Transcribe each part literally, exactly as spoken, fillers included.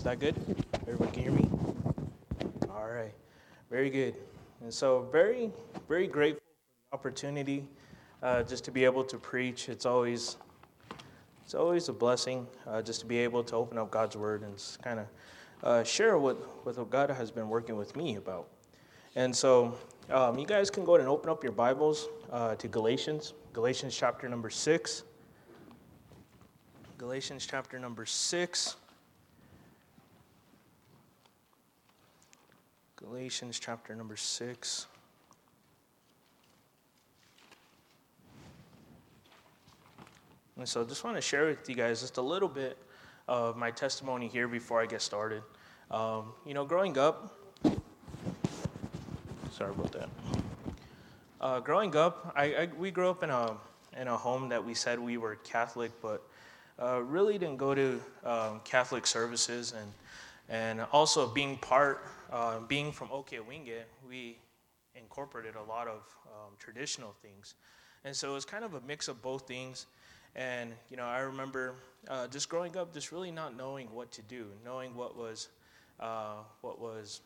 Is that good? Everyone can hear me? All right. Very good. And so very, very grateful for the opportunity uh, just to be able to preach. It's always it's always a blessing uh, just to be able to open up God's Word and kind of uh, share what, with what God has been working with me about. And so um, you guys can go ahead and open up your Bibles uh, to Galatians. Galatians chapter number six. Galatians chapter number six. Galatians chapter number six. And so I just want to share with you guys just a little bit of my testimony here before I get started. Um, you know, growing up, sorry about that. Uh, growing up, I, I we grew up in a in a home that we said we were Catholic, but uh, really didn't go to um, Catholic services, and and also being part. Uh, being from Okewinge, we incorporated a lot of um, traditional things. And so it was kind of a mix of both things. And, you know, I remember uh, just growing up, just really not knowing what to do, knowing what was uh, what was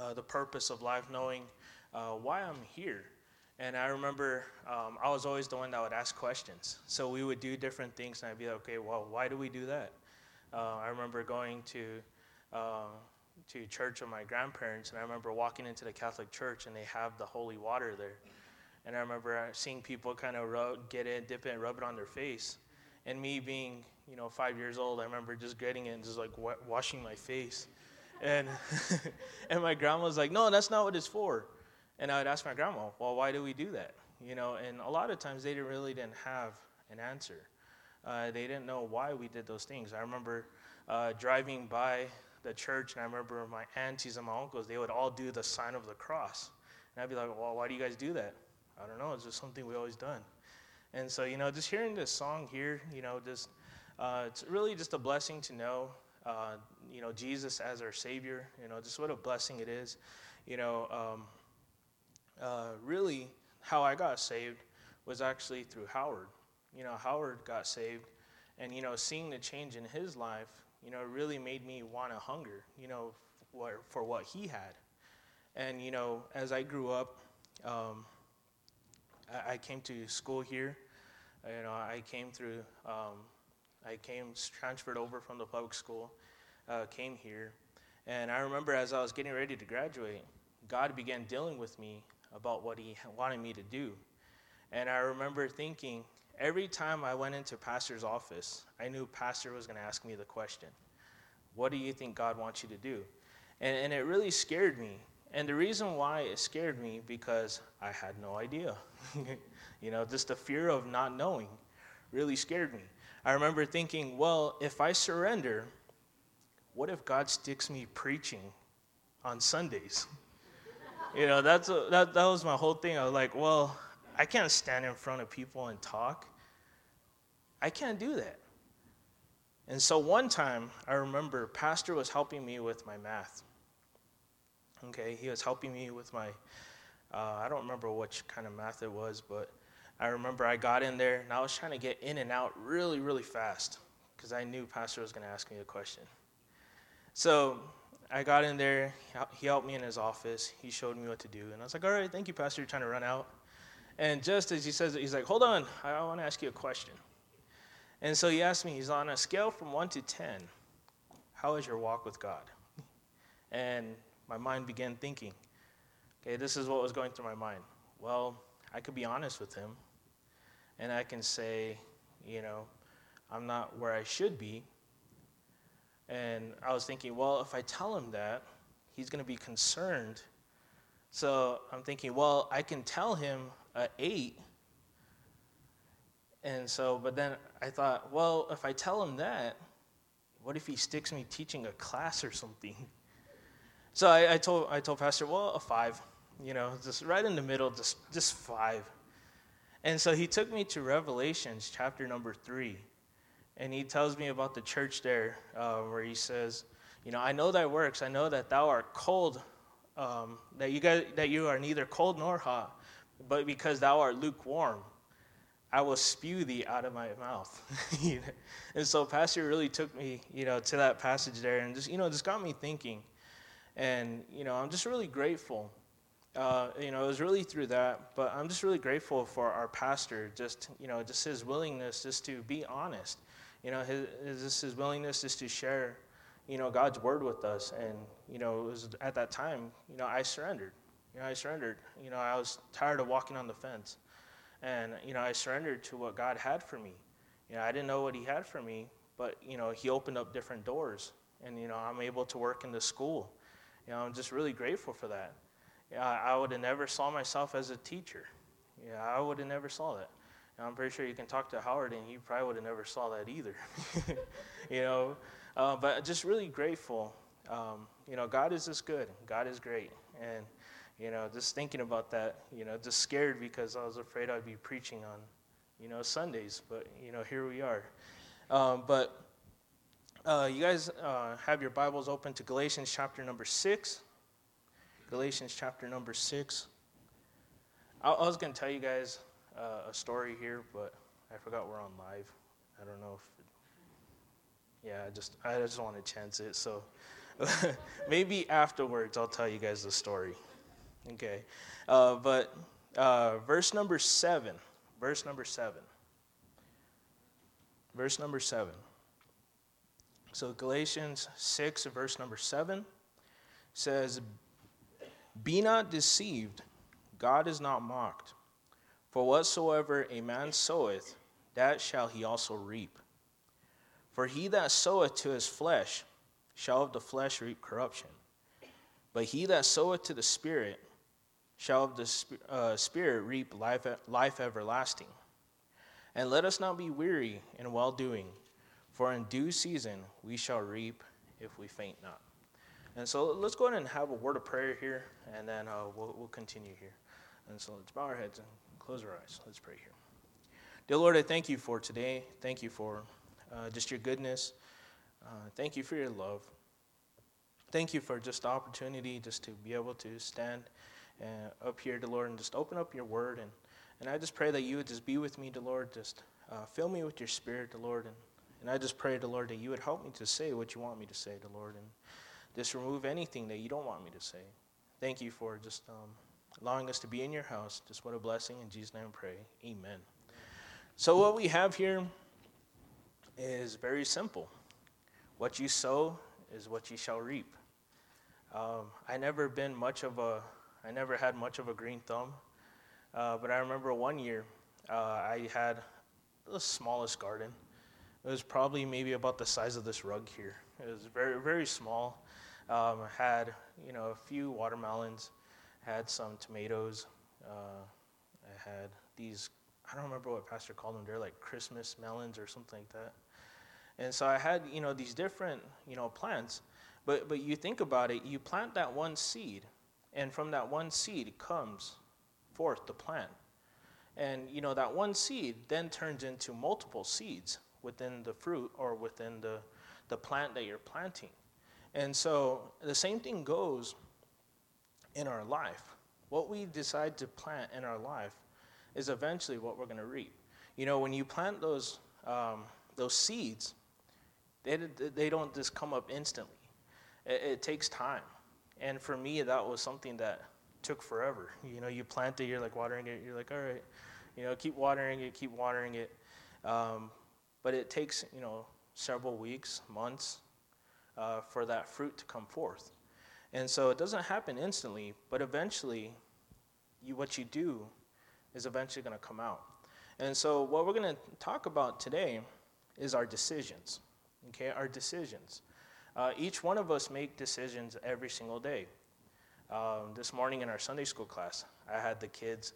uh, the purpose of life, knowing uh, why I'm here. And I remember um, I was always the one that would ask questions. So we would do different things, and I'd be like, okay, well, why do we do that? Uh, I remember going to... Uh, to church with my grandparents, and I remember walking into the Catholic church, and they have the holy water there. And I remember seeing people kind of rub, get it, dip it, and rub it on their face. And me being, you know, five years old, I remember just getting it and just, like, wa- washing my face. And and my grandma was like, no, that's not what it's for. And I would ask my grandma, well, why do we do that? You know, and a lot of times they didn't really didn't have an answer. Uh, they didn't know why we did those things. I remember uh, driving by the church, and I remember my aunties and my uncles, they would all do the sign of the cross. And I'd be like, well, why do you guys do that? I don't know. It's just something we always done. And so, you know, just hearing this song here, you know, just uh, it's really just a blessing to know, uh, you know, Jesus as our Savior, you know, just what a blessing it is. You know, um, uh, really how I got saved was actually through Howard. You know, Howard got saved, and, you know, seeing the change in his life, you know, it really made me want to hunger, you know, for, for what he had. And, you know, as I grew up, um, I, I came to school here. You know, I came through, um, I came transferred over from the public school, uh, came here. And I remember as I was getting ready to graduate, God began dealing with me about what he wanted me to do. And I remember thinking, every time I went into pastor's office, I knew pastor was going to ask me the question, what do you think God wants you to do? And, and it really scared me. And the reason why it scared me, because I had no idea. You know, just the fear of not knowing really scared me. I remember thinking, well, if I surrender, what if God sticks me preaching on Sundays? You know, that's a, that, that was my whole thing. I was like, well, I can't stand in front of people and talk. I can't do that. And so one time, I remember pastor was helping me with my math. Okay, he was helping me with my, uh, I don't remember which kind of math it was, but I remember I got in there, and I was trying to get in and out really, really fast, because I knew pastor was going to ask me a question. So I got in there, he helped me in his office, he showed me what to do, and I was like, all right, thank you, pastor, you're trying to run out. And just as he says it, he's like, hold on, I want to ask you a question. And so he asked me, he's on a scale from one to ten, how is your walk with God? And my mind began thinking, okay, this is what was going through my mind. Well, I could be honest with him, and I can say, you know, I'm not where I should be. And I was thinking, well, if I tell him that, he's going to be concerned. So I'm thinking, well, I can tell him an eight. And so, but then I thought, well, if I tell him that, what if he sticks me teaching a class or something? So I, I told I told Pastor, well, a five, you know, just right in the middle, just just five. And so he took me to Revelations chapter number three, and he tells me about the church there, uh, where he says, you know, I know thy works, I know that thou art cold. Um, that you guys, that you are neither cold nor hot, but because thou art lukewarm, I will spew thee out of my mouth. You know? And so Pastor really took me, you know, to that passage there, and just, you know, just got me thinking. And, you know, I'm just really grateful. Uh, you know, it was really through that, but I'm just really grateful for our pastor, just, you know, just his willingness just to be honest. You know, his, his, his willingness just to share, you know, God's word with us. And, you know, it was at that time, you know, I surrendered. You know, I surrendered. You know, I was tired of walking on the fence. And, you know, I surrendered to what God had for me. You know, I didn't know what he had for me, but, you know, he opened up different doors. And, you know, I'm able to work in the school. You know, I'm just really grateful for that. Yeah, I would have never saw myself as a teacher. Yeah, I would have never saw that. And I'm pretty sure you can talk to Howard, and he probably would have never saw that either. You know, uh, but just really grateful. Um, you know, God is just good. God is great. And, you know, just thinking about that, you know, just scared because I was afraid I'd be preaching on, you know, Sundays. But, you know, here we are. Um, but uh, you guys uh, have your Bibles open to Galatians chapter number six. Galatians chapter number six. I, I was going to tell you guys uh, a story here, but I forgot we're on live. I don't know if it, yeah, I just, I just want to chance it. So maybe afterwards I'll tell you guys the story. Okay, uh, but uh, verse number seven, verse number seven, verse number seven. So Galatians six, verse number seven says, "Be not deceived, God is not mocked. For whatsoever a man soweth, that shall he also reap. For he that soweth to his flesh shall of the flesh reap corruption. But he that soweth to the Spirit shall of the uh, Spirit reap life, life everlasting. And let us not be weary in well-doing, for in due season we shall reap if we faint not." And so let's go ahead and have a word of prayer here, and then uh, we'll, we'll continue here. And so let's bow our heads and close our eyes. Let's pray here. Dear Lord, I thank you for today. Thank you for uh, just your goodness. Uh, thank you for your love. Thank you for just the opportunity just to be able to stand uh, up here, dear Lord, and just open up your word. And, and I just pray that you would just be with me, dear Lord. Just uh, fill me with your Spirit, dear Lord. And, and I just pray, dear Lord, that you would help me to say what you want me to say, dear Lord. And just remove anything that you don't want me to say. Thank you for just um, allowing us to be in your house. Just what a blessing. In Jesus' name I pray. Amen. So what we have here is very simple. What you sow is what you shall reap. Um, I never been much of a, I never had much of a green thumb. Uh, but I remember one year uh, I had the smallest garden. It was probably maybe about the size of this rug here. It was very, very small. Um, had, you know, a few watermelons, had some tomatoes. Uh, I had these, I don't remember what Pastor called them. They're like Christmas melons or something like that. And so I had, you know, these different, you know, plants. But but you think about it, you plant that one seed, and from that one seed comes forth the plant. And, you know, that one seed then turns into multiple seeds within the fruit or within the the plant that you're planting. And so the same thing goes in our life. What we decide to plant in our life is eventually what we're going to reap. You know, when you plant those um, those seeds, they they don't just come up instantly. It, it takes time. And for me, that was something that took forever. You know, you plant it, you're like watering it, you're like, all right, you know, keep watering it, keep watering it. Um, but it takes, you know, several weeks, months, uh, for that fruit to come forth. And so it doesn't happen instantly, but eventually you, what you do is eventually going to come out. And so what we're going to talk about today is our decisions, okay, our decisions. Uh, each one of us make decisions every single day. Um, this morning in our Sunday school class, I had the kids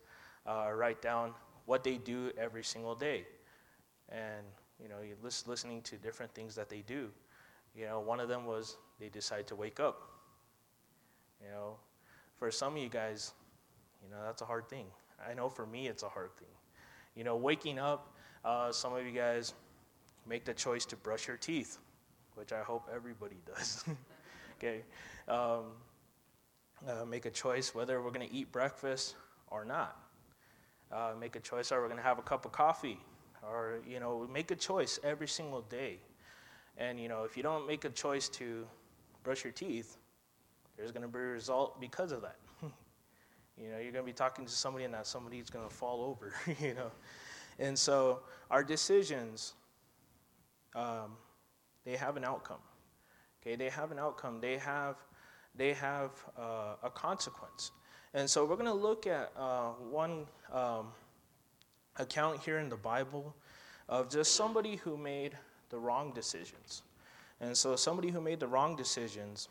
uh, write down what they do every single day. And you know, you're listening to different things that they do. You know, one of them was they decide to wake up. You know, for some of you guys, you know, that's a hard thing. I know for me it's a hard thing. You know, waking up, uh, some of you guys make the choice to brush your teeth, which I hope everybody does. Okay. Um, uh, make a choice whether we're going to eat breakfast or not. Uh, make a choice, or we're going to have a cup of coffee, or, you know, make a choice every single day. And, you know, if you don't make a choice to brush your teeth, there's going to be a result because of that. You know, you're going to be talking to somebody and that somebody's going to fall over, you know. And so our decisions, um, they have an outcome. Okay, they have an outcome. They have, they have uh, a consequence. And so we're going to look at uh, one um, account here in the Bible of just somebody who made the wrong decisions. And so somebody who made the wrong decisions,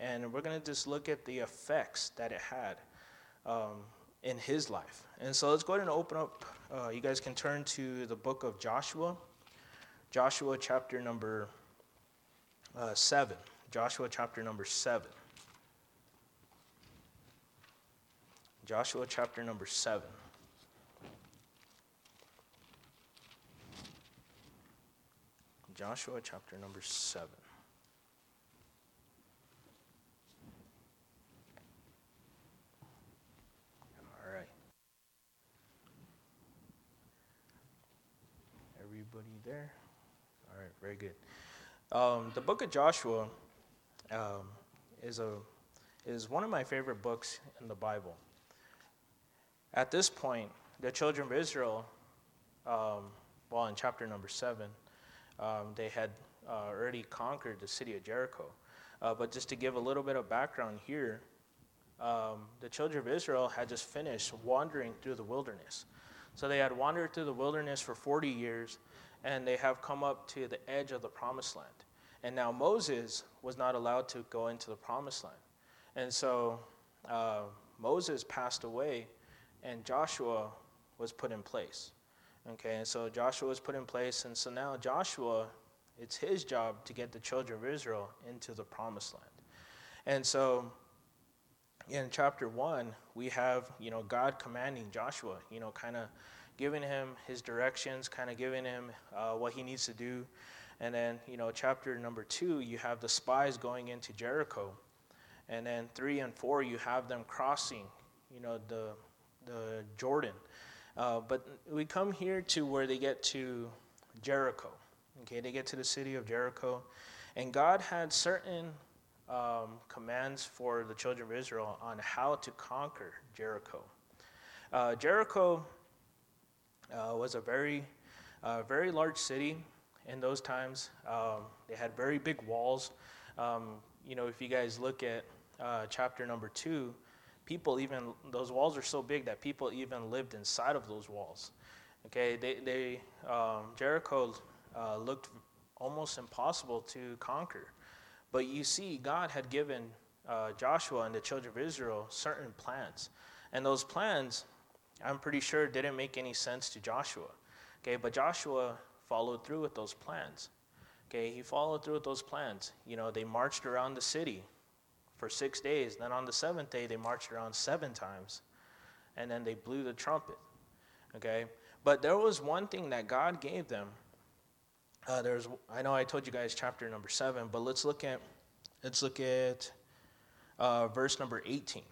and we're going to just look at the effects that it had um, in his life. And so let's go ahead and open up. Uh, you guys can turn to the book of Joshua, Joshua chapter number uh, seven, Joshua chapter number seven. Joshua chapter number seven. Joshua chapter number seven. All right. Everybody there? All right, very good. Um, the book of Joshua um, is a is one of my favorite books in the Bible. At this point, the children of Israel, um, well, in chapter number seven, um, they had uh, already conquered the city of Jericho. Uh, but just to give a little bit of background here, um, the children of Israel had just finished wandering through the wilderness. So they had wandered through the wilderness for forty years, and they have come up to the edge of the promised land. And now Moses was not allowed to go into the promised land. And so uh, Moses passed away, and Joshua was put in place. Okay, and so Joshua was put in place, and so now Joshua, it's his job to get the children of Israel into the promised land. And so in chapter one, we have, you know, God commanding Joshua, you know, kind of giving him his directions, kind of giving him uh, what he needs to do. And then, you know, chapter number two, you have the spies going into Jericho. And then three and four, you have them crossing, you know, the... Uh, Jordan. Uh, but we come here to where they get to Jericho. Okay, they get to the city of Jericho. And God had certain um, commands for the children of Israel on how to conquer Jericho. Uh, Jericho uh, was a very, uh, very large city in those times. Um, they had very big walls. Um, you know, if you guys look at uh, chapter number two, people even, those walls are so big that people even lived inside of those walls. Okay, they, they um, Jericho uh, looked almost impossible to conquer. But you see, God had given uh, Joshua and the children of Israel certain plans. And those plans, I'm pretty sure, didn't make any sense to Joshua. Okay, but Joshua followed through with those plans. Okay, he followed through with those plans. You know, they marched around the city for six days. Then on the seventh day, they marched around seven times, and then they blew the trumpet, okay? But there was one thing that God gave them. Uh, there's, I know I told you guys chapter number seven, but let's look at, let's look at uh, verse number eighteen.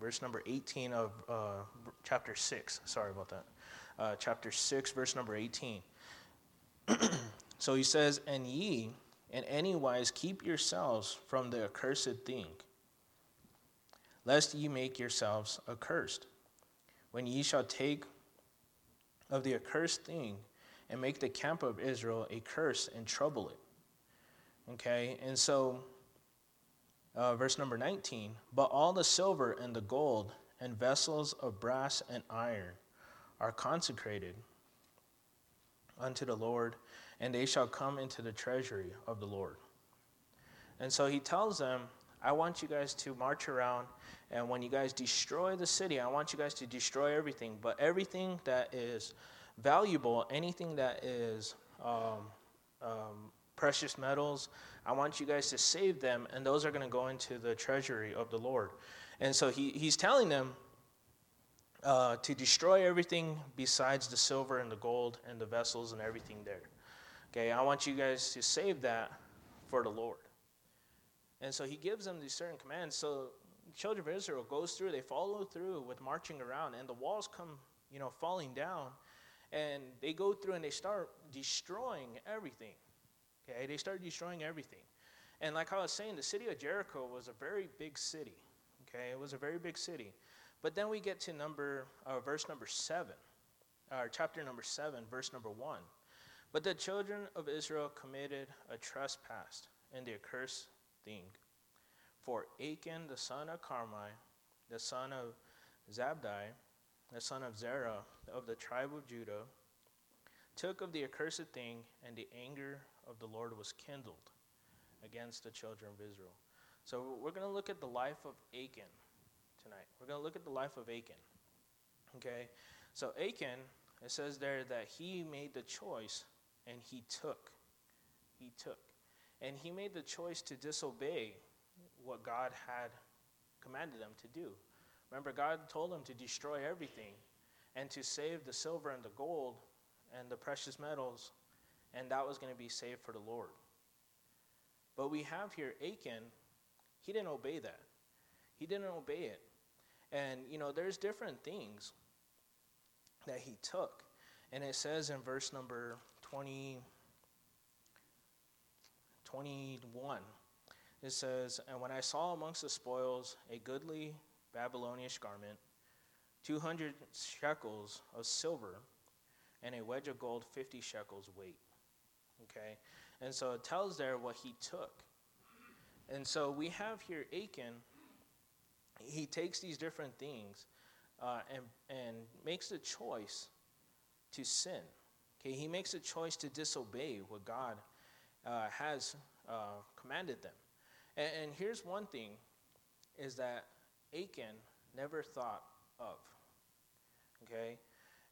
Verse number eighteen of uh, chapter six. Sorry about that. Uh, chapter six, verse number eighteen. So he says, "And ye, in any wise, keep yourselves from the accursed thing, lest ye make yourselves accursed, when ye shall take of the accursed thing and make the camp of Israel a curse and trouble it." Okay, and so uh, verse number nineteen, "But all the silver and the gold and vessels of brass and iron are consecrated unto the Lord, and they shall come into the treasury of the Lord." And so he tells them, I want you guys to march around, and when you guys destroy the city, I want you guys to destroy everything, but everything that is valuable, anything that is um, um, precious metals, I want you guys to save them, and those are going to go into the treasury of the Lord. And so he, he's telling them uh, to destroy everything besides the silver and the gold and the vessels and everything there. Okay, I want you guys to save that for the Lord. And so he gives them these certain commands. So the children of Israel goes through, they follow through with marching around, and the walls come you know, falling down. And they go through and they start destroying everything. Okay, they start destroying everything. And like I was saying, the city of Jericho was a very big city. Okay, it was a very big city. But then we get to number, uh, verse number seven, or chapter number seven, verse number one. But the children of Israel committed a trespass and the accursed thing. For Achan, the son of Carmi, the son of Zabdi, the son of Zerah, of the tribe of Judah, took of the accursed thing, and the anger of the Lord was kindled against the children of Israel. So we're going to look at the life of Achan tonight. We're going to look at the life of Achan. Okay? So Achan, it says there that he made the choice, and he took. He took. And he made the choice to disobey what God had commanded them to do. Remember, God told them to destroy everything and to save the silver and the gold and the precious metals, and that was going to be saved for the Lord. But we have here Achan, he didn't obey that. He didn't obey it. And, you know, there's different things that he took. And it says in verse number twenty, twenty-one, it says, and when I saw amongst the spoils a goodly Babylonish garment, two hundred shekels of silver, and a wedge of gold, fifty shekels weight. Okay? And so it tells there what he took. And so we have here Achan, he takes these different things uh, and, and makes a choice to sin. Okay? He makes a choice to disobey what God uh, has uh, commanded them. And, and here's one thing, is that Achan never thought of, okay?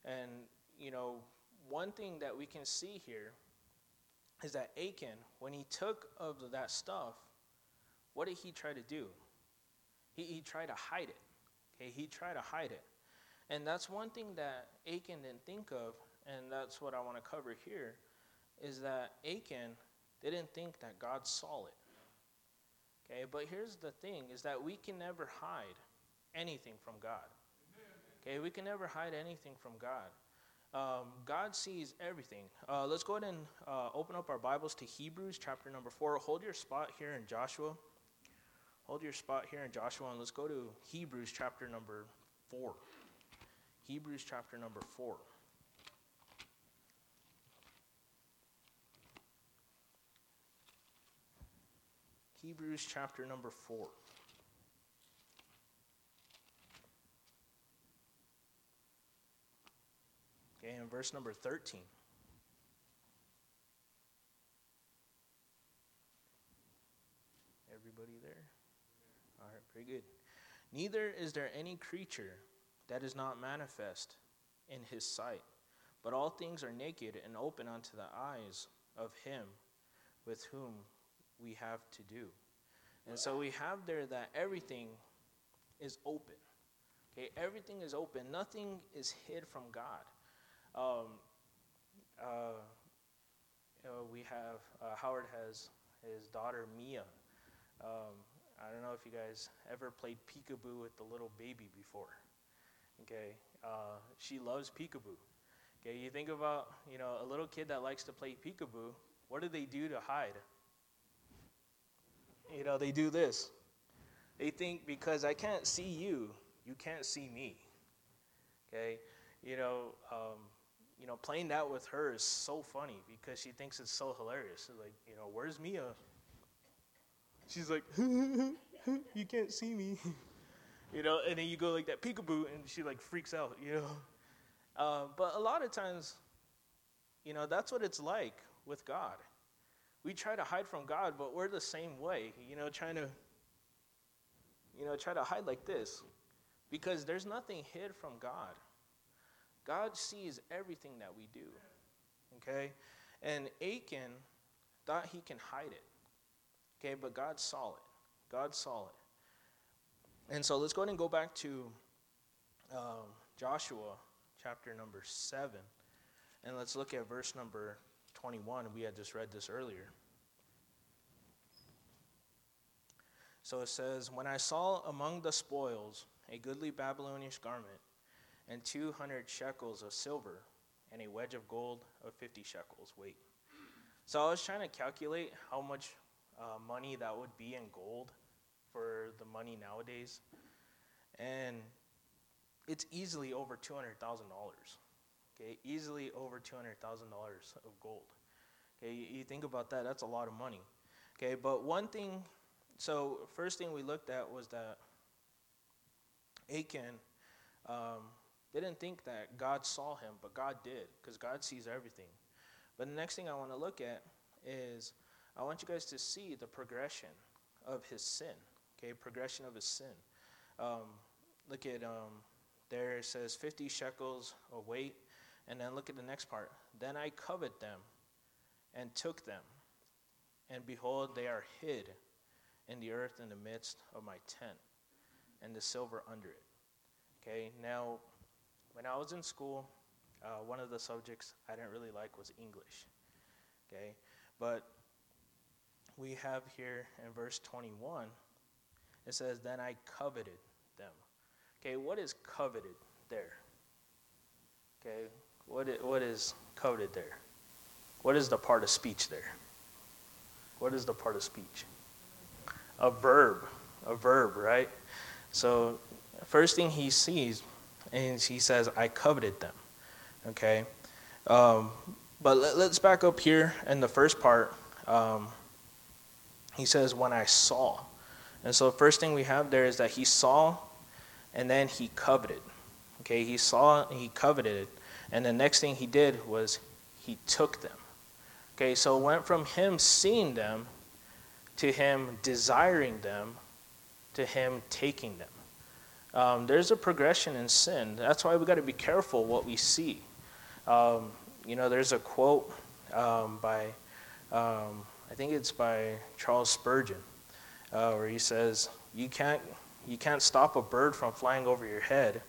And, you know, one thing that we can see here is that Achan, when he took of that stuff, what did he try to do? He, he tried to hide it, okay? He tried to hide it. And that's one thing that Achan didn't think of, and that's what I want to cover here, is that Achan didn't think that God saw it. Okay, but here's the thing, is that we can never hide anything from God. Okay, we can never hide anything from God. Um, God sees everything. Uh, let's go ahead and uh, open up our Bibles to Hebrews chapter number four. Hold your spot here in Joshua. Hold your spot here in Joshua, and let's go to Hebrews chapter number four. Hebrews chapter number four. Hebrews chapter number four. Okay, and verse number thirteen. Everybody there? All right, pretty good. Neither is there any creature that is not manifest in his sight, but all things are naked and open unto the eyes of him with whom we have to do. And so we have there that everything is open. Okay, everything is open. Nothing is hid from God. Um, uh, you know, we have, uh, Howard has his daughter Mia. Um, I don't know if you guys ever played peekaboo with the little baby before. Okay, uh, she loves peekaboo. Okay, you think about, you know, a little kid that likes to play peekaboo, what do they do to hide? You know, they do this. They think, because I can't see you, you can't see me. Okay? You know, um, you know, playing that with her is so funny because she thinks it's so hilarious. It's like, you know, where's Mia? She's like, you can't see me. You know, and then you go like that, peekaboo, and she like freaks out, you know. Uh, but a lot of times, you know, that's what it's like with God. We try to hide from God, but we're the same way, you know, trying to, you know, try to hide like this, because there's nothing hid from God. God sees everything that we do, okay? And Achan thought he can hide it, okay? But God saw it. God saw it. And so let's go ahead and go back to um, Joshua chapter number seven, and let's look at verse number twenty-one, we had just read this earlier. So it says, when I saw among the spoils a goodly Babylonish garment, and two hundred shekels of silver, and a wedge of gold of fifty shekels weight. So I was trying to calculate how much uh, money that would be in gold for the money nowadays, and it's easily over two hundred thousand dollars. Okay, easily over two hundred thousand dollars of gold. Okay, you, you think about that; that's a lot of money. Okay, but one thing. So first thing we looked at was that Achan um, didn't think that God saw him, but God did, because God sees everything. But the next thing I want to look at is I want you guys to see the progression of his sin. Okay, progression of his sin. Um, look at um, there it says fifty shekels of weight, and then look at the next part. Then I covet them and took them, and behold, they are hid in the earth in the midst of my tent, and the silver under it. Okay, now, when I was in school, uh, one of the subjects I didn't really like was English. Okay, but we have here in verse twenty-one, it says, then I coveted them. Okay, what is coveted there? Okay, what I- what is coveted there? What is the part of speech there? What is the part of speech? A verb, a verb, right? So first thing he sees is he says, I coveted them, okay? Um, but let, let's back up here in the first part. Um, he says, when I saw. And so first thing we have there is that he saw and then he coveted, okay? He saw and he coveted it. And the next thing he did was he took them, okay? So it went from him seeing them to him desiring them, to him taking them. Um, there's a progression in sin. That's why we got to be careful what we see. Um, you know, there's a quote um, by, um, I think it's by Charles Spurgeon, uh, where he says, "You can't, you can't stop a bird from flying over your head,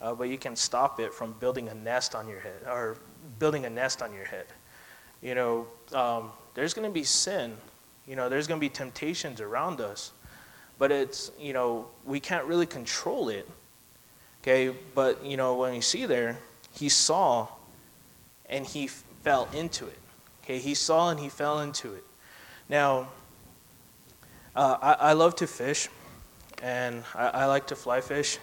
uh, but you can stop it from building a nest on your head, or building a nest on your head." You know, um, there's going to be sin. You know, there's going to be temptations around us, but it's, you know, we can't really control it, okay? But, you know, when you see there, he saw and he fell into it, okay? He saw and he fell into it. Now, uh, I, I love to fish, and I, I like to fly fish,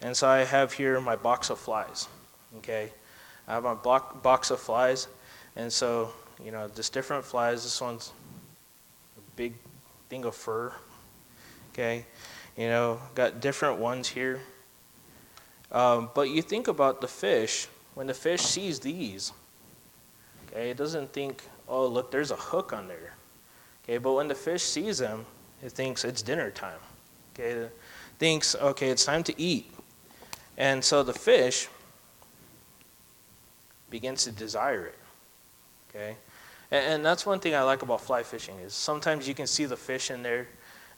and so I have here my box of flies, okay? I have my block, box of flies, and so, you know, just different flies. This one's big thing of fur, okay, you know, got different ones here, um, but you think about the fish. When the fish sees these, okay, it doesn't think, oh, look, there's a hook on there, okay, but when the fish sees them, it thinks it's dinner time, okay, it thinks, okay, it's time to eat, and so the fish begins to desire it, okay. And that's one thing I like about fly fishing is sometimes you can see the fish in there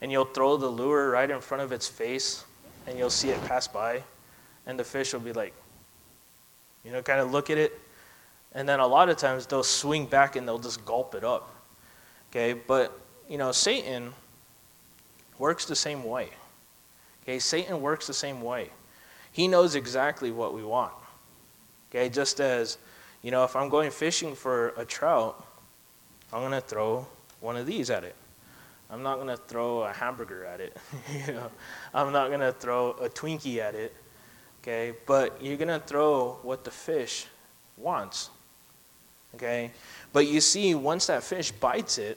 and you'll throw the lure right in front of its face and you'll see it pass by and the fish will be like, you know, kind of look at it. And then a lot of times they'll swing back and they'll just gulp it up. Okay, but, you know, Satan works the same way. Okay, Satan works the same way. He knows exactly what we want. Okay, just as, you know, if I'm going fishing for a trout, I'm going to throw one of these at it. I'm not going to throw a hamburger at it. You know, I'm not going to throw a Twinkie at it. Okay, but you're going to throw what the fish wants. Okay, but you see, once that fish bites it,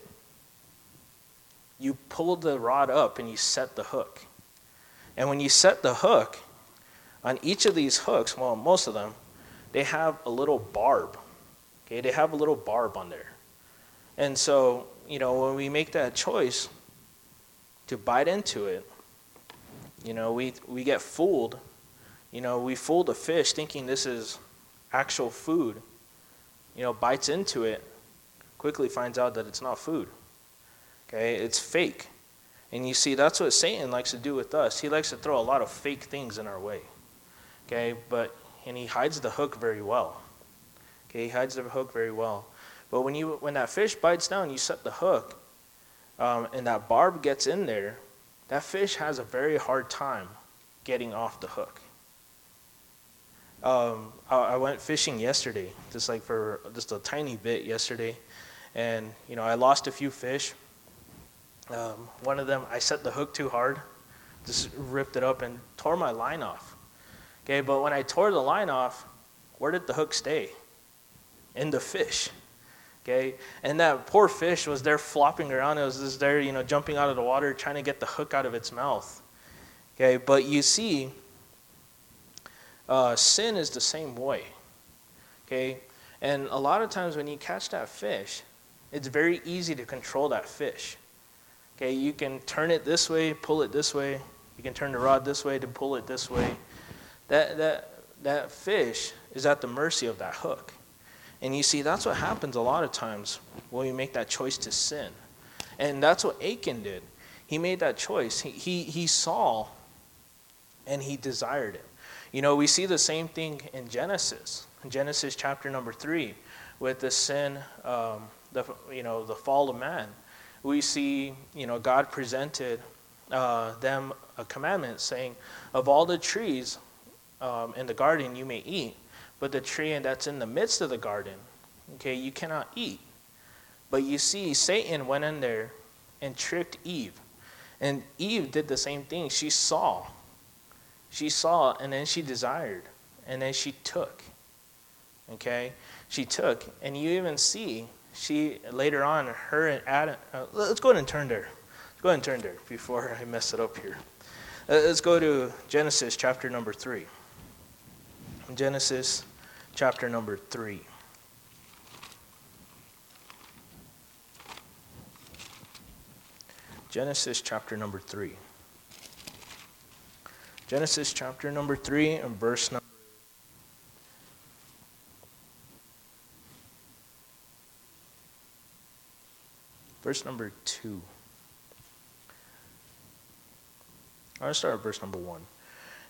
you pull the rod up and you set the hook. And when you set the hook, on each of these hooks, well, most of them, they have a little barb. Okay, they have a little barb on there. And so, you know, when we make that choice to bite into it, you know, we we get fooled. You know, we fool the fish thinking this is actual food. You know, bites into it, quickly finds out that it's not food. Okay, it's fake. And you see, that's what Satan likes to do with us. He likes to throw a lot of fake things in our way. Okay, but, and he hides the hook very well. Okay, he hides the hook very well. But when you when that fish bites down, you set the hook, um, and that barb gets in there, that fish has a very hard time getting off the hook. Um, I, I went fishing yesterday, just like for just a tiny bit yesterday, and you know I lost a few fish. Um, one of them, I set the hook too hard, just ripped it up and tore my line off. Okay, but when I tore the line off, where did the hook stay? In the fish. Okay, and that poor fish was there flopping around. It was just there, you know, jumping out of the water, trying to get the hook out of its mouth. Okay, but you see, uh, sin is the same way. Okay, and a lot of times when you catch that fish, it's very easy to control that fish. Okay, you can turn it this way, pull it this way. You can turn the rod this way to pull it this way. That that that fish is at the mercy of that hook. And you see, that's what happens a lot of times when we make that choice to sin. And that's what Achan did. He made that choice. He he, he saw and he desired it. You know, we see the same thing in Genesis. In Genesis chapter number three, with the sin, um, the you know, the fall of man. We see, you know, God presented uh, them a commandment saying, of all the trees um, in the garden you may eat, but the tree that's in the midst of the garden, okay, you cannot eat. But you see, Satan went in there and tricked Eve. And Eve did the same thing. She saw. She saw, and then she desired. And then she took. Okay? She took. And you even see... She, later on, her and Adam, uh, let's go ahead and turn there. Let's go ahead and turn there before I mess it up here. Uh, let's go to Genesis chapter number three. Genesis chapter number three. Genesis chapter number three. Genesis chapter number three and verse number. Verse number two. I'm going to start at verse number one.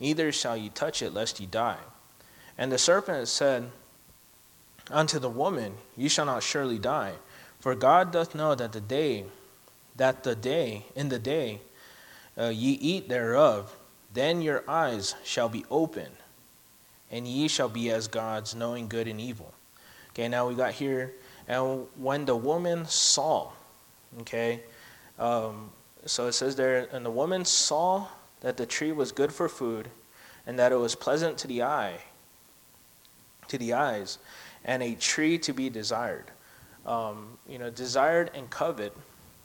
neither shall ye touch it, lest ye die. And the serpent said unto the woman, Ye shall not surely die, for God doth know that the day, that the day, in the day uh, ye eat thereof, then your eyes shall be opened, and ye shall be as gods, knowing good and evil. Okay, now we got here. And when the woman saw, okay, um, so it says there, and the woman saw that the tree was good for food, and that it was pleasant to the eye, to the eyes, and a tree to be desired. Um, you know, desired and covet,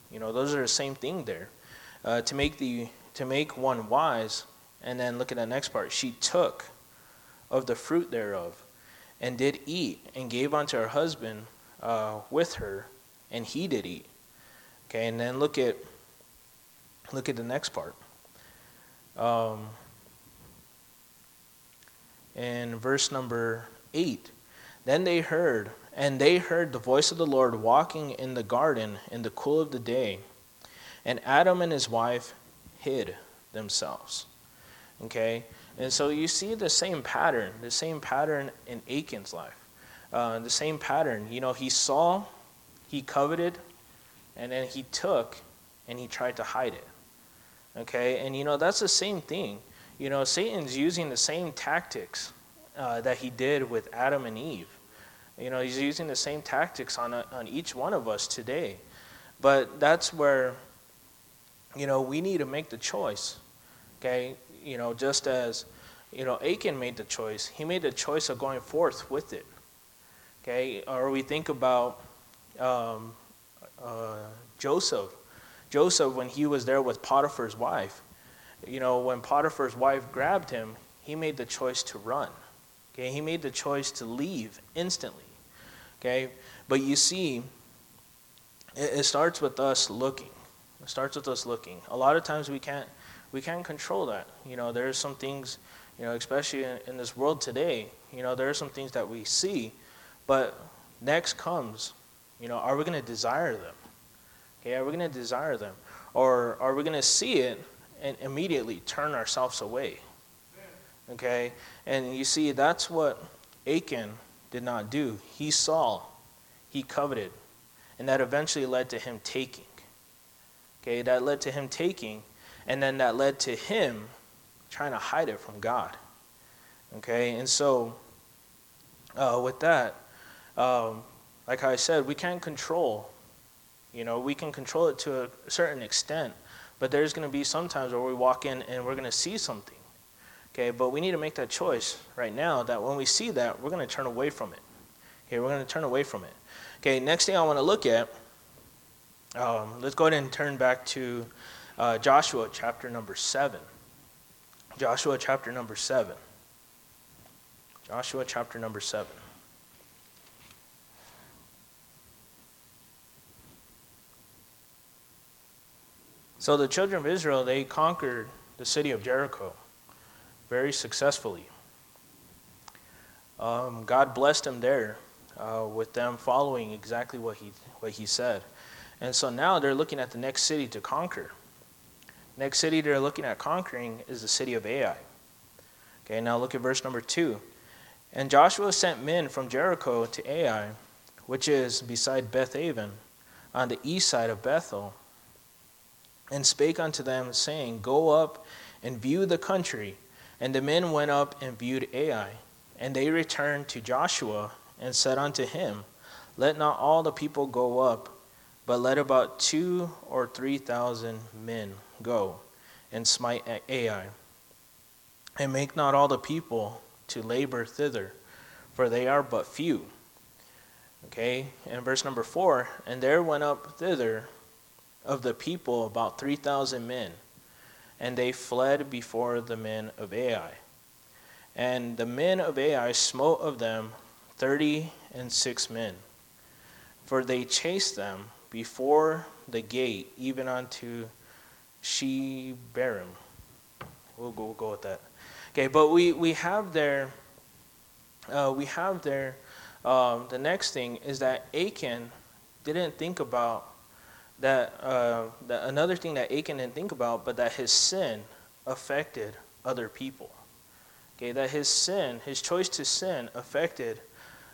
you know, those are the same thing there. Uh, to make the to make one wise, and then look at the next part. She took of the fruit thereof, and did eat, and gave unto her husband. Uh, with her, and he did eat. Okay, and then look at look at the next part. Um, in verse number eight, then they heard, and they heard the voice of the Lord walking in the garden in the cool of the day, and Adam and his wife hid themselves. Okay, and so you see the same pattern, the same pattern in Achan's life. Uh, the same pattern. You know, he saw, he coveted, and then he took, and he tried to hide it. Okay? And, you know, that's the same thing. You know, Satan's using the same tactics uh, that he did with Adam and Eve. You know, he's using the same tactics on a, on each one of us today. But that's where, you know, we need to make the choice. Okay? You know, just as, you know, Achan made the choice. He made the choice of going forth with it. Okay, or we think about um, uh, Joseph. Joseph, when he was there with Potiphar's wife, you know, when Potiphar's wife grabbed him, he made the choice to run. Okay, he made the choice to leave instantly. Okay, but you see, it, it starts with us looking. It starts with us looking. A lot of times we can't, we can't control that. You know, there's some things, you know, especially in, in this world today. You know, there are some things that we see, but next comes, you know, are we going to desire them? Okay, are we going to desire them? Or are we going to see it and immediately turn ourselves away? Okay, and you see, that's what Achan did not do. He saw, he coveted, and that eventually led to him taking. Okay, that led to him taking, and then that led to him trying to hide it from God. Okay, and so uh, with that, um, like I said, we can't control. You know, we can control it to a certain extent, but there's going to be some times where we walk in and we're going to see something. Okay, but we need to make that choice right now that when we see that, we're going to turn away from it. Okay, we're going to turn away from it. Okay, next thing I want to look at, um, let's go ahead and turn back to uh, Joshua chapter number seven. Joshua chapter number seven. Joshua chapter number seven. So the children of Israel, they conquered the city of Jericho very successfully. Um, God blessed them there uh, with them following exactly what he what he said. And so now they're looking at the next city to conquer. Next city they're looking at conquering is the city of Ai. Okay, now look at verse number two. And Joshua sent men from Jericho to Ai, which is beside Beth-Aven, on the east side of Bethel, and spake unto them, saying, Go up and view the country. And the men went up and viewed Ai. And they returned to Joshua and said unto him, Let not all the people go up, but let about two or three thousand men go and smite Ai. And make not all the people to labor thither, for they are but few. Okay, and verse number four, and there went up thither of the people about three thousand men, and they fled before the men of Ai. And the men of Ai smote of them thirty and six men, for they chased them before the gate, even unto Shebarim. We'll go, we'll go with that. Okay, but we we have there, uh, we have there. Um, the next thing is that Achan didn't think about that, uh, that. Another thing that Achan didn't think about, but that his sin affected other people. Okay, that his sin, his choice to sin, affected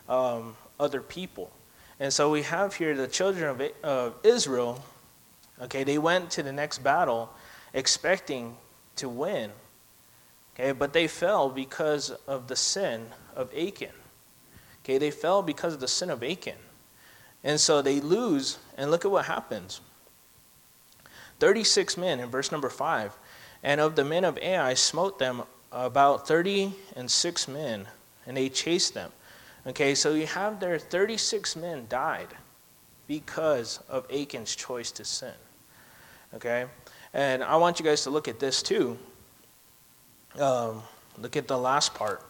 um, other people, and so we have here the children of, of Israel. Okay, they went to the next battle expecting to win. Okay, but they fell because of the sin of Achan. Okay, they fell because of the sin of Achan. And so they lose, and look at what happens. thirty-six men in verse number five. And of the men of Ai smote them about thirty and six men, and they chased them. Okay, so you have there thirty-six men died because of Achan's choice to sin. Okay, and I want you guys to look at this too. Um, look at the last part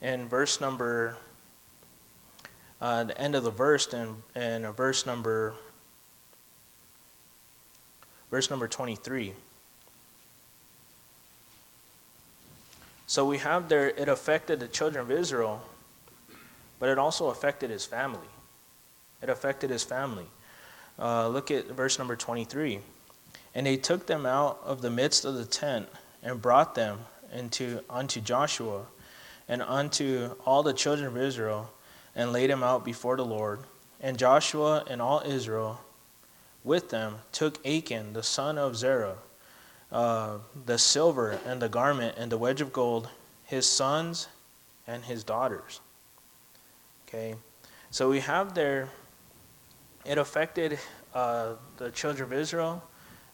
in verse number, uh, the end of the verse, and and verse number, verse number twenty-three. So we have there, it affected the children of Israel, but it also affected his family. It affected his family. Uh, look at verse number twenty-three. And they took them out of the midst of the tent and brought them into unto Joshua and unto all the children of Israel, and laid them out before the Lord. And Joshua and all Israel with them took Achan the son of Zerah, uh, the silver and the garment and the wedge of gold, his sons and his daughters. Okay, so we have there, it affected uh, the children of Israel,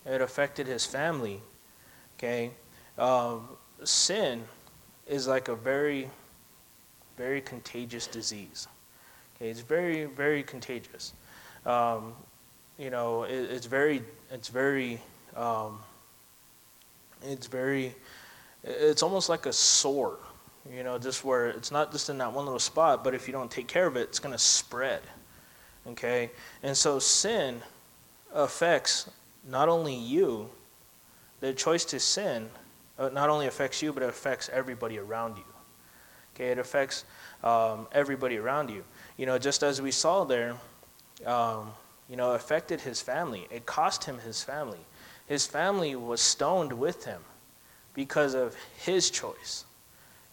it affected his family. Okay. Uh, sin is like a very, very contagious disease. Okay, it's very, very contagious. Um, you know, it, it's very, it's very, um, it's very, it's almost like a sore. You know, just where it's not just in that one little spot, but if you don't take care of it, it's going to spread. Okay, and so sin affects not only you. The choice to sin not only affects you, but it affects everybody around you. Okay, it affects um, everybody around you. You know, just as we saw there, um, you know, affected his family. It cost him his family. His family was stoned with him because of his choice.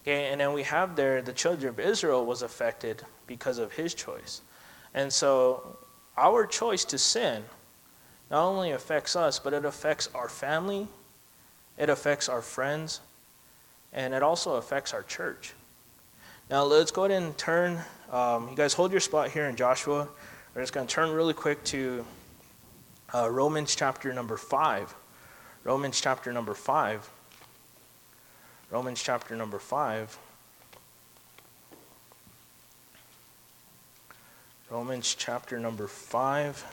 Okay, and then we have there the children of Israel was affected because of his choice. And so our choice to sin not only affects us, but it affects our family, it affects our friends, and it also affects our church. Now let's go ahead and turn, um, you guys hold your spot here in Joshua. We're just going to turn really quick to uh, Romans chapter number five. Romans chapter number five. Romans chapter number five. Romans chapter number five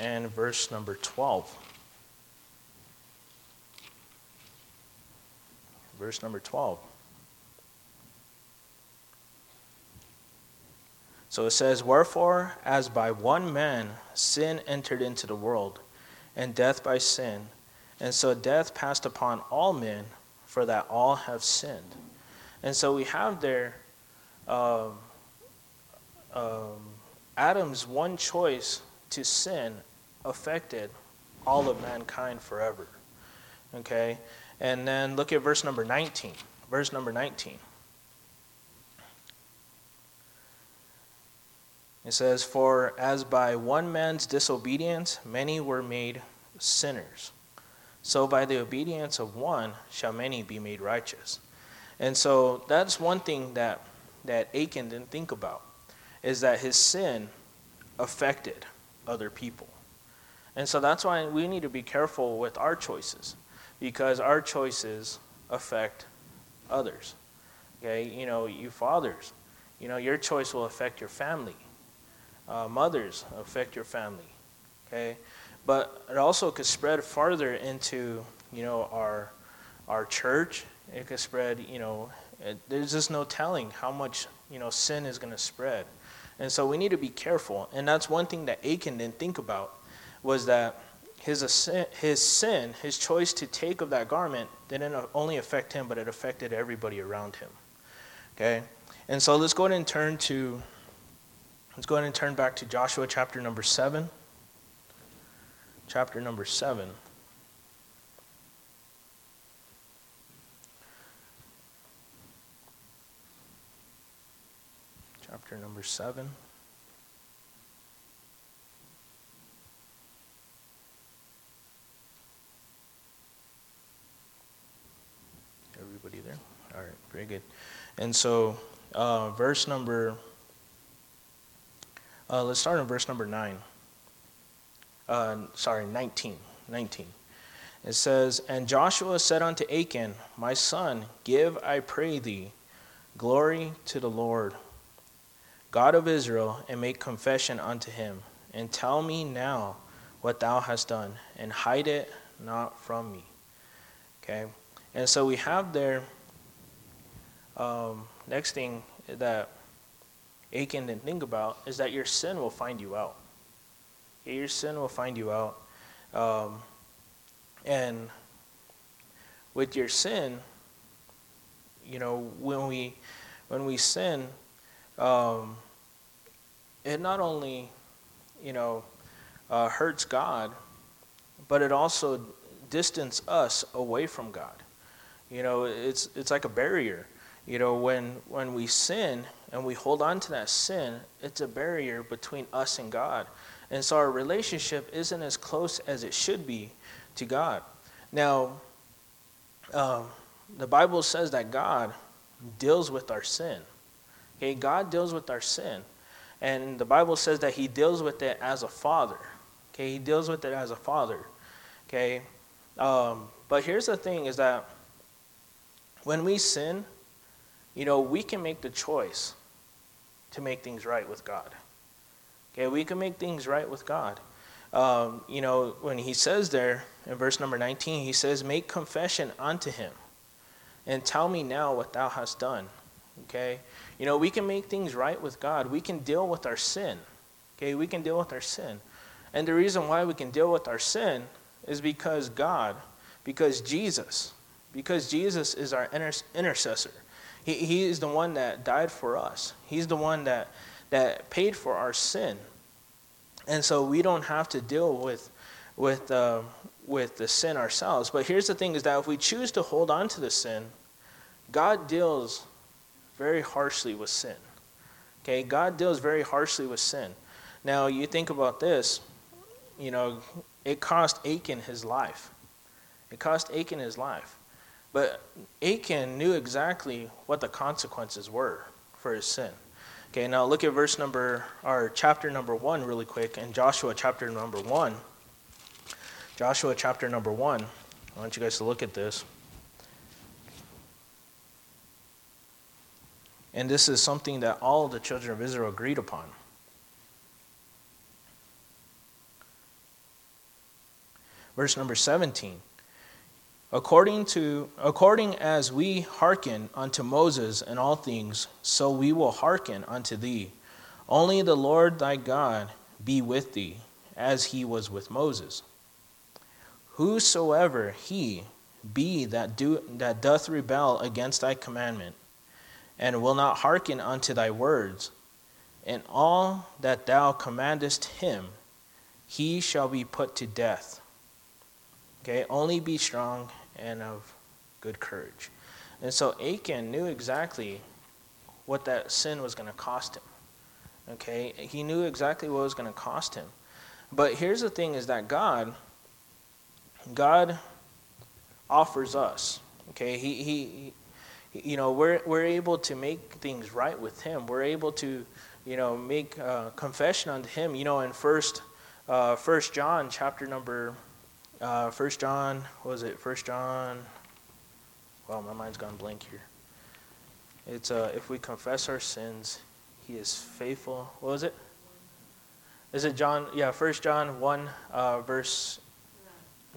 and verse number twelve. Verse number twelve. So it says, "Wherefore, as by one man sin entered into the world, and death by sin, and so death passed upon all men, for that all have sinned." And so we have there um, um, Adam's one choice to sin affected all of mankind forever. Okay? And then look at verse number nineteen. Verse number nineteen. It says, "For as by one man's disobedience many were made sinners, so by the obedience of one shall many be made righteous." And so that's one thing that, that Achan didn't think about, is that his sin affected other people. And so that's why we need to be careful with our choices, because our choices affect others. Okay, you know, you fathers, you know, your choice will affect your family. Uh, mothers affect your family, okay? But it also could spread farther into, you know, our our church. It could spread, you know, it, there's just no telling how much, you know, sin is going to spread. And so we need to be careful. And that's one thing that Achan didn't think about, was that his his sin, his choice to take of that garment, didn't only affect him, but it affected everybody around him, okay? And so let's go ahead and turn to... Let's go ahead and turn back to Joshua chapter number seven. Chapter number seven. Chapter number seven. Everybody there? All right, very good. And so, uh, verse number... Uh, let's start in verse number nine. Uh, sorry, nineteen. nineteen. It says, "And Joshua said unto Achan, My son, give, I pray thee, glory to the Lord, God of Israel, and make confession unto him, and tell me now what thou hast done, and hide it not from me." Okay? And so we have there, um, next thing that Achan didn't think about, is that your sin will find you out. Your sin will find you out. Um, and with your sin, you know, when we when we sin, um, it not only, you know, uh, hurts God, but it also distances us away from God. You know, it's it's like a barrier. You know, when when we sin and we hold on to that sin, it's a barrier between us and God. And so our relationship isn't as close as it should be to God. Now, um, the Bible says that God deals with our sin. Okay, God deals with our sin. And the Bible says that he deals with it as a father. Okay, he deals with it as a father. Okay, um, but here's the thing, is that when we sin, you know, we can make the choice to make things right with God. Okay, we can make things right with God. Um, you know, when he says there in verse number nineteen, he says, "Make confession unto him, and tell me now what thou hast done." Okay, you know, we can make things right with God. We can deal with our sin. Okay, we can deal with our sin. And the reason why we can deal with our sin is because God, because Jesus, because Jesus is our inter- intercessor. He, he is the one that died for us. He's the one that, that paid for our sin. And so we don't have to deal with with uh, with the sin ourselves. But here's the thing, is that if we choose to hold on to the sin, God deals very harshly with sin. Okay, God deals very harshly with sin. Now, you think about this, you know, it cost Achan his life. It cost Achan his life. But Achan knew exactly what the consequences were for his sin. Okay, now look at verse number, or chapter number one really quick, in Joshua chapter number one. Joshua chapter number one. I want you guys to look at this. And this is something that all the children of Israel agreed upon. Verse number seventeen. According to, according as we hearken unto Moses in all things, so we will hearken unto thee. Only the Lord thy God be with thee, as he was with Moses. Whosoever he be that do that doth rebel against thy commandment, and will not hearken unto thy words, in all that thou commandest him, he shall be put to death. Okay, only be strong and of good courage. And so Achan knew exactly what that sin was going to cost him. Okay, he knew exactly what it was going to cost him. But here's the thing, is that God, God offers us. Okay, he, he, he you know, we're we're able to make things right with him. We're able to, you know, make uh, confession unto him. You know, in First uh, First John chapter number. Uh, First John, what was it? First John. Well, my mind's gone blank here. It's uh, if we confess our sins, he is faithful. What was it? Is it John? Yeah, First John one, uh, verse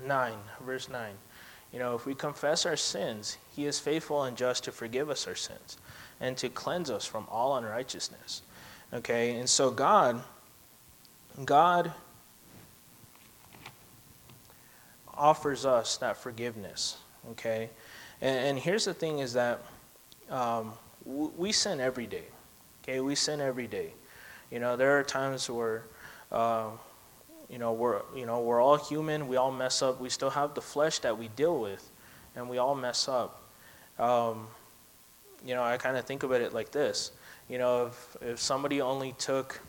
nine, verse nine. You know, if we confess our sins, he is faithful and just to forgive us our sins, and to cleanse us from all unrighteousness. Okay, and so God, God. offers us that forgiveness, okay? And, and here's the thing, is that um, w- we sin every day, okay? We sin every day. You know, there are times where, uh, you know, we're you know we're all human. We all mess up. We still have the flesh that we deal with, and we all mess up. Um, you know, I kind of think about it like this. You know, if if somebody only took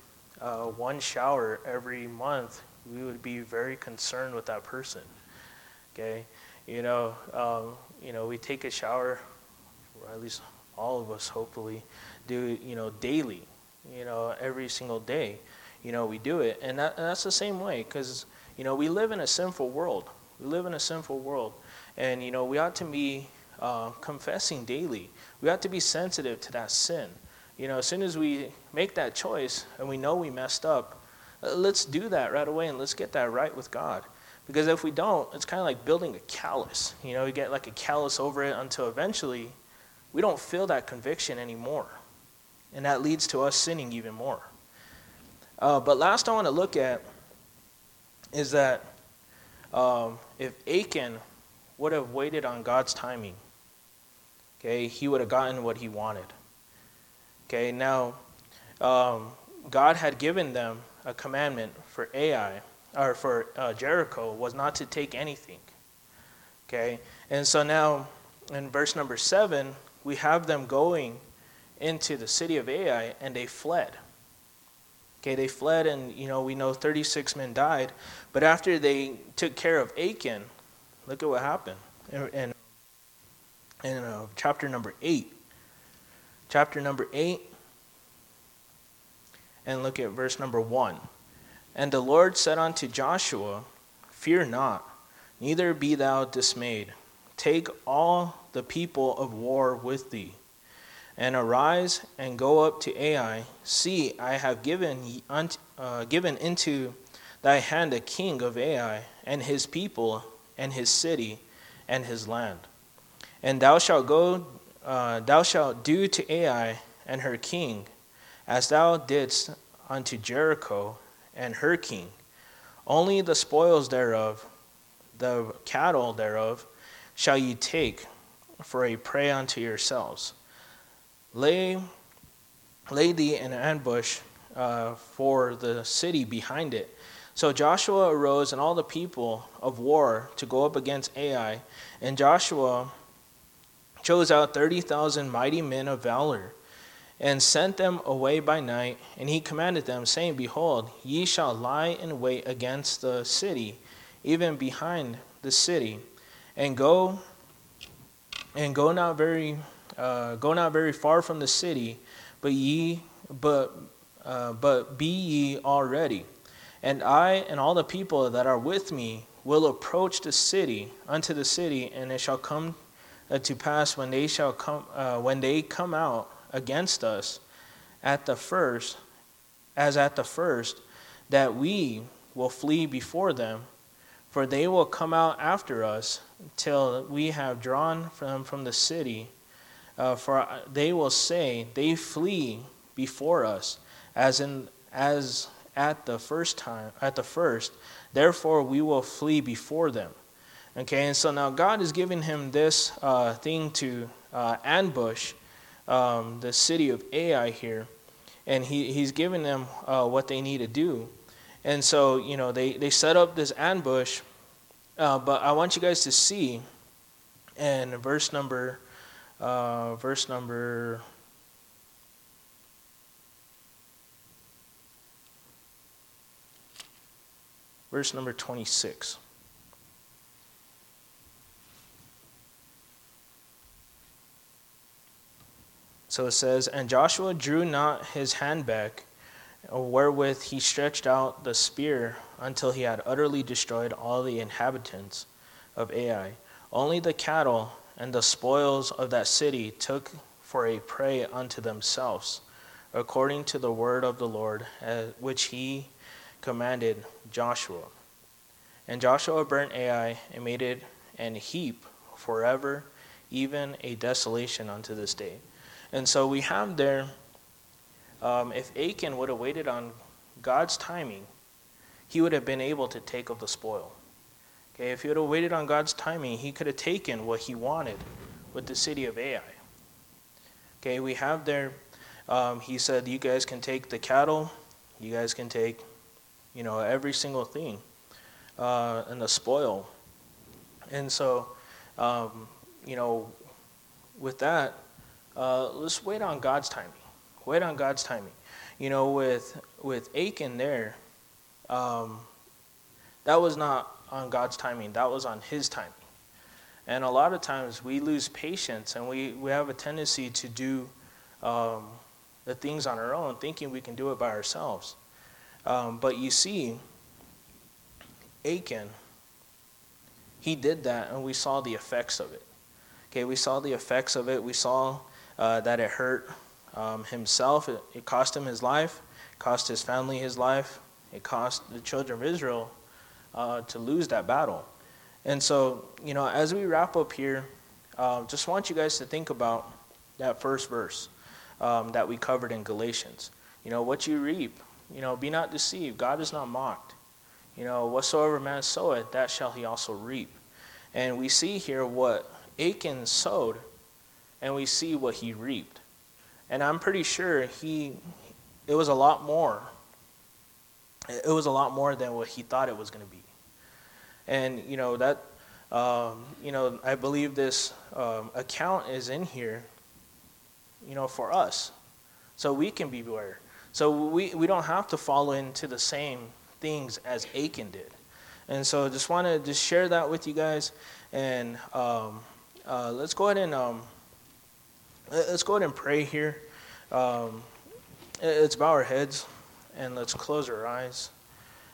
uh, one shower every month, we would be very concerned with that person. Okay, you know, um, you know, we take a shower, or at least all of us, hopefully, do you know daily, you know, every single day, you know, we do it, and, that, and that's the same way, because you know we live in a sinful world, we live in a sinful world, and you know we ought to be uh, confessing daily, we ought to be sensitive to that sin, you know, as soon as we make that choice and we know we messed up, let's do that right away and let's get that right with God. Because if we don't, it's kind of like building a callus. You know, you get like a callus over it until eventually we don't feel that conviction anymore. And that leads to us sinning even more. Uh, but last I want to look at is that um, if Achan would have waited on God's timing, okay, he would have gotten what he wanted. Okay, now um, God had given them a commandment for Ai, or for uh, Jericho, was not to take anything, okay? And so now, in verse number seven, we have them going into the city of Ai, and they fled. Okay, they fled, and, you know, we know thirty-six men died, but after they took care of Achan, look at what happened in, in, in uh, chapter number eight. Chapter number eight, and look at verse number one. And the Lord said unto Joshua, Fear not, neither be thou dismayed. Take all the people of war with thee, and arise and go up to Ai. See, I have given uh, given into thy hand a king of Ai, and his people, and his city, and his land. And thou shalt go, uh, thou shalt do to Ai and her king, as thou didst unto Jericho and her king. Only the spoils thereof, the cattle thereof, shall ye take for a prey unto yourselves, lay, lay thee an ambush uh, for the city behind it. So Joshua arose and all the people of war to go up against Ai, and Joshua chose out thirty thousand mighty men of valor, and sent them away by night, and he commanded them, saying, Behold, ye shall lie in wait against the city, even behind the city, and go and go not very uh, go not very far from the city, but ye but uh, but be ye all ready. And I and all the people that are with me will approach the city, unto the city, and it shall come to pass when they shall come uh, when they come out against us at the first, as at the first, that we will flee before them, for they will come out after us till we have drawn them from the city. Uh, for they will say, They flee before us, as in as at the first time, at the first, therefore we will flee before them. Okay, and so now God is giving him this uh, thing to uh, ambush um, the city of Ai here, and he, he's giving them uh, what they need to do. And so, you know, they, they set up this ambush, uh, but I want you guys to see in verse number, uh, verse number... Verse number twenty-six. So it says, And Joshua drew not his hand back, wherewith he stretched out the spear until he had utterly destroyed all the inhabitants of Ai. Only the cattle and the spoils of that city took for a prey unto themselves, according to the word of the Lord, which he commanded Joshua. And Joshua burnt Ai and made it an heap forever, even a desolation unto this day. And so we have there, um, if Achan would have waited on God's timing, he would have been able to take of the spoil. Okay, if he would have waited on God's timing, he could have taken what he wanted with the city of Ai. Okay, we have there, um, he said, you guys can take the cattle, you guys can take You know, every single thing, uh, and the spoil. And so, um, you know, with that, uh, let's wait on God's timing. Wait on God's timing. You know, with with Achan there, um, that was not on God's timing. That was on his timing. And a lot of times we lose patience, and we, we have a tendency to do um, the things on our own, thinking we can do it by ourselves. Um, but you see, Achan, he did that, and we saw the effects of it. Okay, we saw the effects of it. We saw uh, that it hurt um, himself. It, it cost him his life, cost his family his life. It cost the children of Israel uh, to lose that battle. And so, you know, as we wrap up here, uh, just want you guys to think about that first verse um, that we covered in Galatians. You know, what you reap. You know, be not deceived. God is not mocked. You know, whatsoever man soweth, that shall he also reap. And we see here what Achan sowed, and we see what he reaped. And I'm pretty sure he, it was a lot more. It was a lot more than what he thought it was going to be. And, you know, that, um, you know, I believe this um, account is in here, you know, for us. So we can be beware. So we, we don't have to fall into the same things as Achan did. And so just want to just share that with you guys. And um, uh, let's go ahead and um, let's go ahead and pray here. Um, let's bow our heads and let's close our eyes.